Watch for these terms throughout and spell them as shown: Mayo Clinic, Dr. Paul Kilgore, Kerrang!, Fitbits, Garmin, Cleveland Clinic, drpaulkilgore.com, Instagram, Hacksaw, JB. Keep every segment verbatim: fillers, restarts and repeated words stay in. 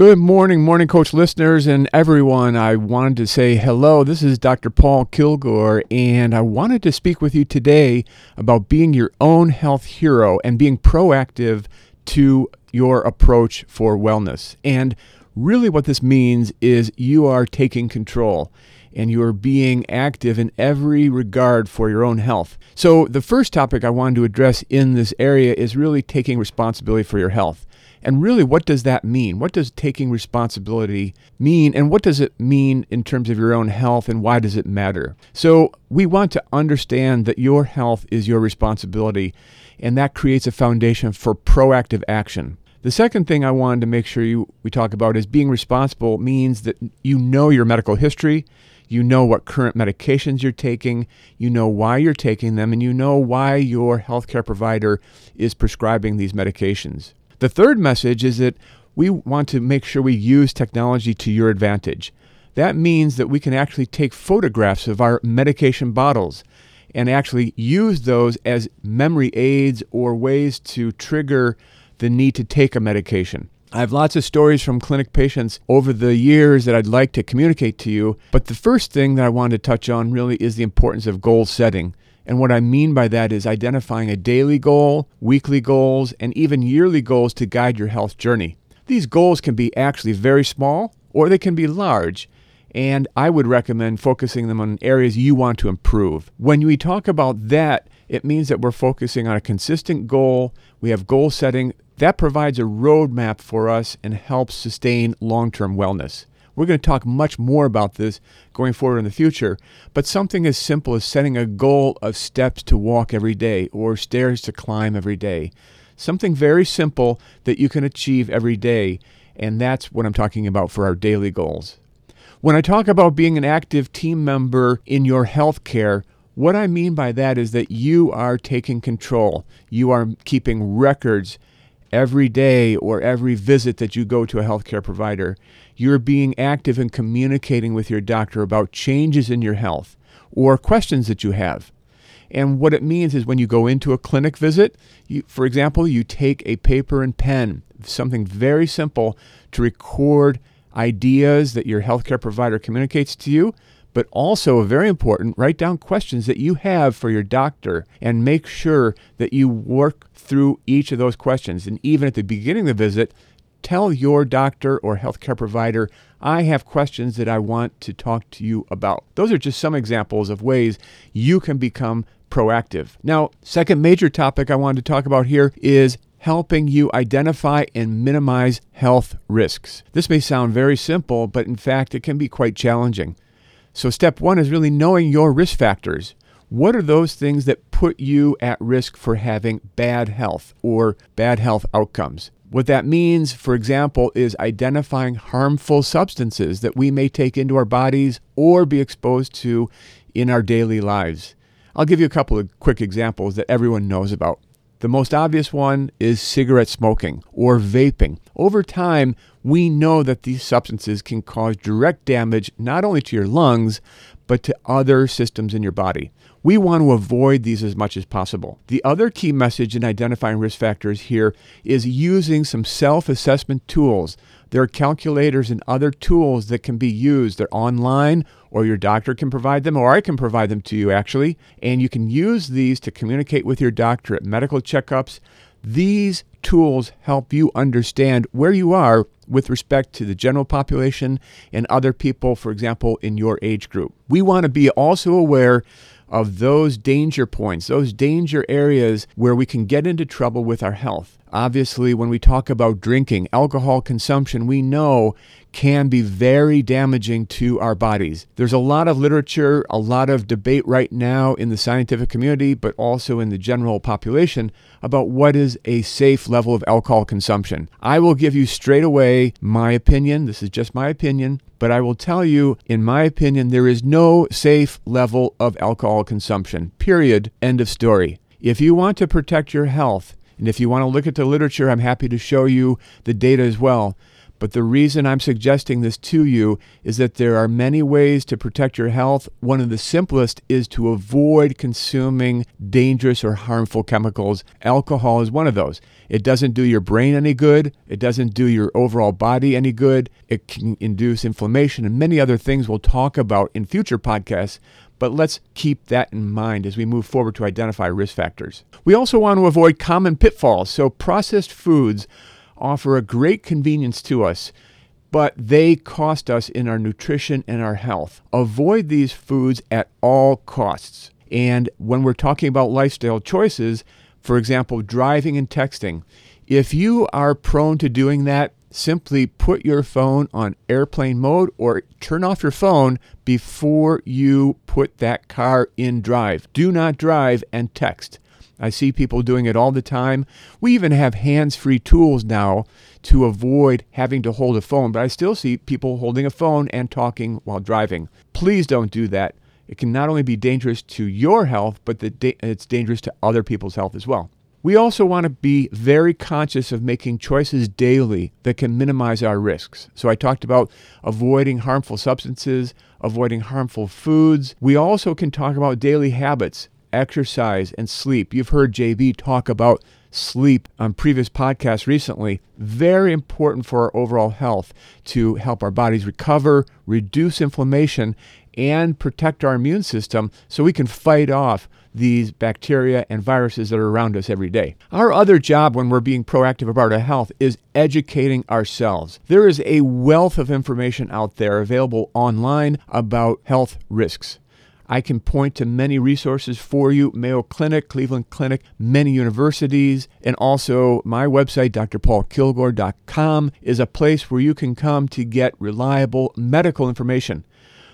Good morning, Morning Coach listeners and everyone. I wanted to say hello. This is Doctor Paul Kilgore, and I wanted to speak with you today about being your own health hero and being proactive to your approach for wellness. And really what this means is you are taking control and you are being active in every regard for your own health. So the first topic I wanted to address in this area is really taking responsibility for your health. And really, what does that mean? What does taking responsibility mean? And what does it mean in terms of your own health? And why does it matter? So we want to understand that your health is your responsibility, and that creates a foundation for proactive action. The second thing I wanted to make sure you, we talk about is being responsible means that you know your medical history, you know what current medications you're taking, you know why you're taking them, and you know why your healthcare provider is prescribing these medications. The third message is that we want to make sure we use technology to your advantage. That means that we can actually take photographs of our medication bottles and actually use those as memory aids or ways to trigger the need to take a medication. I have lots of stories from clinic patients over the years that I'd like to communicate to you, but the first thing that I wanted to touch on really is the importance of goal setting. And what I mean by that is identifying a daily goal, weekly goals, and even yearly goals to guide your health journey. These goals can be actually very small or they can be large. And I would recommend focusing them on areas you want to improve. When we talk about that, it means that we're focusing on a consistent goal. We have goal setting. That provides a roadmap for us and helps sustain long-term wellness. We're going to talk much more about this going forward in the future, but something as simple as setting a goal of steps to walk every day or stairs to climb every day, something very simple that you can achieve every day, and that's what I'm talking about for our daily goals. When I talk about being an active team member in your healthcare, what I mean by that is that you are taking control. You are keeping records every day or every visit that you go to a healthcare provider. You're being active in communicating with your doctor about changes in your health or questions that you have. And what it means is when you go into a clinic visit, you, for example, you take a paper and pen, something very simple, to record ideas that your healthcare provider communicates to you, but also very important, write down questions that you have for your doctor and make sure that you work through each of those questions. And even at the beginning of the visit, tell your doctor or healthcare provider, I have questions that I want to talk to you about. Those are just some examples of ways you can become proactive. Now, second major topic I wanted to talk about here is helping you identify and minimize health risks. This may sound very simple, but in fact, it can be quite challenging. So step one is really knowing your risk factors. What are those things that put you at risk for having bad health or bad health outcomes? What that means, for example, is identifying harmful substances that we may take into our bodies or be exposed to in our daily lives. I'll give you a couple of quick examples that everyone knows about. The most obvious one is cigarette smoking or vaping. Over time, we know that these substances can cause direct damage not only to your lungs, but to other systems in your body. We want to avoid these as much as possible. The other key message in identifying risk factors here is using some self-assessment tools. There are calculators and other tools that can be used. They're online, or your doctor can provide them, or I can provide them to you actually. And you can use these to communicate with your doctor at medical checkups. These tools help you understand where you are with respect to the general population and other people, for example, in your age group. We want to be also aware of those danger points, those danger areas where we can get into trouble with our health. Obviously, when we talk about drinking, alcohol consumption, we know can be very damaging to our bodies. There's a lot of literature, a lot of debate right now in the scientific community, but also in the general population about what is a safe level of alcohol consumption. I will give you straight away my opinion. This is just my opinion. But I will tell you, in my opinion, there is no safe level of alcohol consumption, period, end of story. If you want to protect your health, and if you want to look at the literature, I'm happy to show you the data as well. But the reason I'm suggesting this to you is that there are many ways to protect your health. One of the simplest is to avoid consuming dangerous or harmful chemicals. Alcohol is one of those. It doesn't do your brain any good. It doesn't do your overall body any good. It can induce inflammation and many other things we'll talk about in future podcasts. But let's keep that in mind as we move forward to identify risk factors. We also want to avoid common pitfalls. So processed foods offer a great convenience to us, but they cost us in our nutrition and our health. Avoid these foods at all costs. And when we're talking about lifestyle choices, for example, driving and texting, if you are prone to doing that, simply put your phone on airplane mode or turn off your phone before you put that car in drive. Do not drive and text. I see people doing it all the time. We even have hands-free tools now to avoid having to hold a phone, but I still see people holding a phone and talking while driving. Please don't do that. It can not only be dangerous to your health, but the da- it's dangerous to other people's health as well. We also want to be very conscious of making choices daily that can minimize our risks. So I talked about avoiding harmful substances, avoiding harmful foods. We also can talk about daily habits. Exercise and sleep. You've heard J B talk about sleep on previous podcasts recently. Very important for our overall health to help our bodies recover, reduce inflammation, and protect our immune system so we can fight off these bacteria and viruses that are around us every day. Our other job when we're being proactive about our health is educating ourselves. There is a wealth of information out there available online about health risks. I can point to many resources for you, Mayo Clinic, Cleveland Clinic, many universities, and also my website, D R paul kilgore dot com, is a place where you can come to get reliable medical information.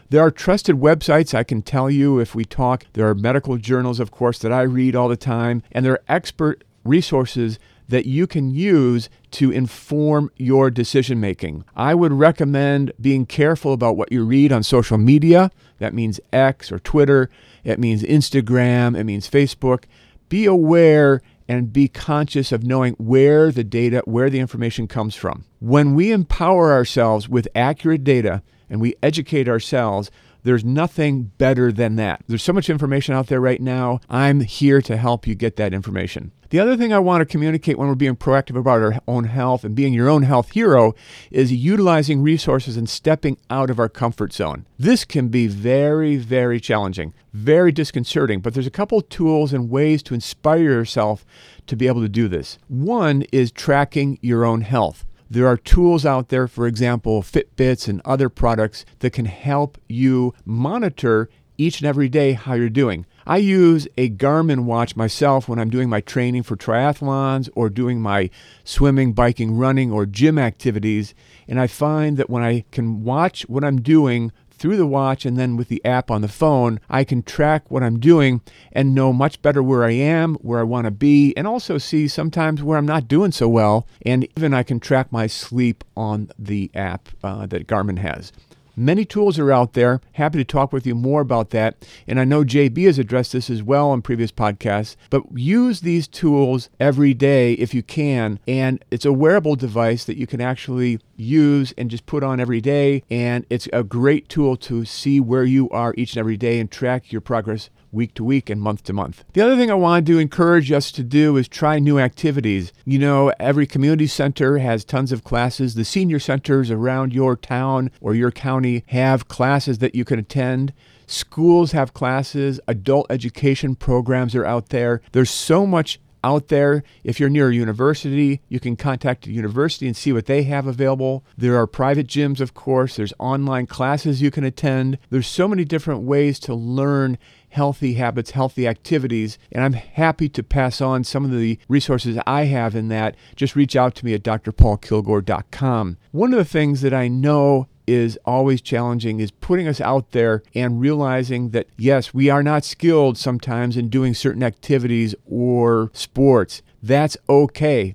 There are trusted websites, I can tell you if we talk. There are medical journals, of course, that I read all the time, and there are expert resources that you can use to inform your decision making. I would recommend being careful about what you read on social media. That means X or Twitter. It means Instagram. It means Facebook. Be aware and be conscious of knowing where the data, where the information comes from. When we empower ourselves with accurate data and we educate ourselves, there's nothing better than that. There's so much information out there right now. I'm here to help you get that information. The other thing I want to communicate when we're being proactive about our own health and being your own health hero is utilizing resources and stepping out of our comfort zone. This can be very, very challenging, very disconcerting, but there's a couple tools and ways to inspire yourself to be able to do this. One is tracking your own health. There are tools out there, for example, Fitbits and other products that can help you monitor each and every day how you're doing. I use a Garmin watch myself when I'm doing my training for triathlons or doing my swimming, biking, running, or gym activities. And I find that when I can watch what I'm doing through the watch and then with the app on the phone, I can track what I'm doing and know much better where I am, where I want to be, and also see sometimes where I'm not doing so well. And even I can track my sleep on the app uh, that Garmin has. Many tools are out there. Happy to talk with you more about that. And I know J B has addressed this as well on previous podcasts, but use these tools every day if you can. And it's a wearable device that you can actually use and just put on every day. And it's a great tool to see where you are each and every day and track your progress week to week and month to month. The other thing I wanted to encourage us to do is try new activities. You know, every community center has tons of classes. The senior centers around your town or your county have classes that you can attend. Schools have classes. Adult education programs are out there. There's so much out there. If you're near a university, you can contact a university and see what they have available. There are private gyms, of course. There's online classes you can attend. There's so many different ways to learn healthy habits, healthy activities, and I'm happy to pass on some of the resources I have in that. Just reach out to me at D R paul kilgore dot com. One of the things that I know is always challenging is putting us out there and realizing that, yes, we are not skilled sometimes in doing certain activities or sports. That's okay.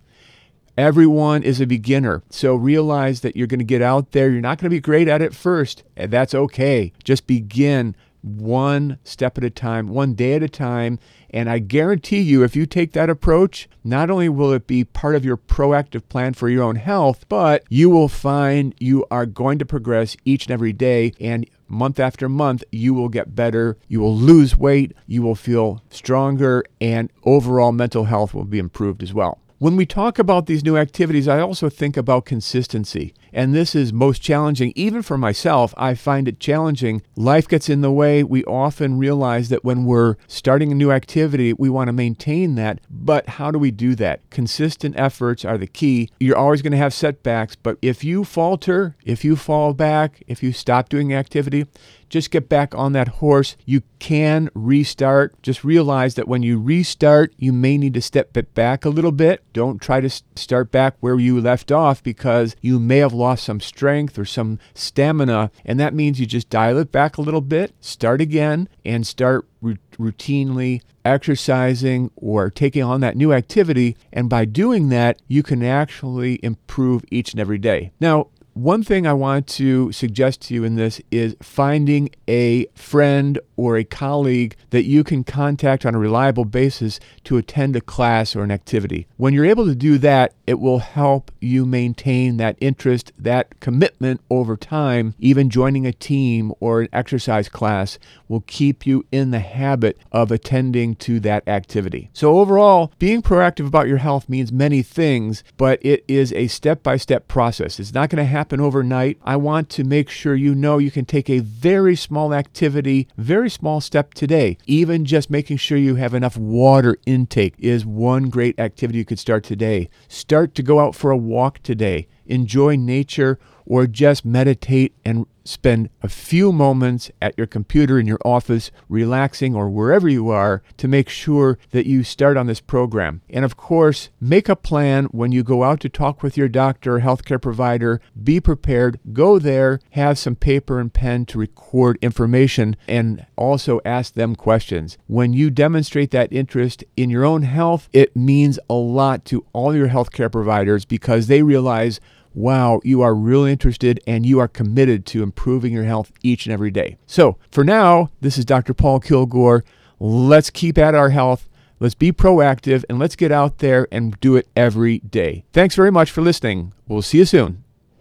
Everyone is a beginner. So realize that you're going to get out there. You're not going to be great at it first. And that's okay. Just begin. one step at a time, one day at a time. And I guarantee you, if you take that approach, not only will it be part of your proactive plan for your own health, but you will find you are going to progress each and every day. And month after month, you will get better. You will lose weight. You will feel stronger. And overall mental health will be improved as well. When we talk about these new activities, I also think about consistency. And this is most challenging. Even for myself, I find it challenging. Life gets in the way. We often realize that when we're starting a new activity, we want to maintain that. But how do we do that? Consistent efforts are the key. You're always going to have setbacks. But if you falter, if you fall back, if you stop doing activity, just get back on that horse. You can restart. Just realize that when you restart, you may need to step it back a little bit. Don't try to start back where you left off, because you may have lost some strength or some stamina, and that means you just dial it back a little bit, start again, and start r- routinely exercising or taking on that new activity. And by doing that, you can actually improve each and every day. Now, one thing I want to suggest to you in this is finding a friend or a colleague that you can contact on a reliable basis to attend a class or an activity. When you're able to do that, it will help you maintain that interest, that commitment over time. Even joining a team or an exercise class will keep you in the habit of attending to that activity. So overall, being proactive about your health means many things, but it is a step-by-step process. It's not going to happen happen overnight. I want to make sure you know you can take a very small activity, very small step today. Even just making sure you have enough water intake is one great activity you could start today. Start to go out for a walk today. Enjoy nature, or just meditate and spend a few moments at your computer in your office, relaxing or wherever you are, to make sure that you start on this program. And of course, make a plan when you go out to talk with your doctor or healthcare provider. Be prepared, go there, have some paper and pen to record information, and also ask them questions. When you demonstrate that interest in your own health, it means a lot to all your healthcare providers, because they realize, wow, you are really interested and you are committed to improving your health each and every day. So for now, this is Doctor Paul Kilgore. Let's keep at our health. Let's be proactive, and let's get out there and do it every day. Thanks very much for listening. We'll see you soon.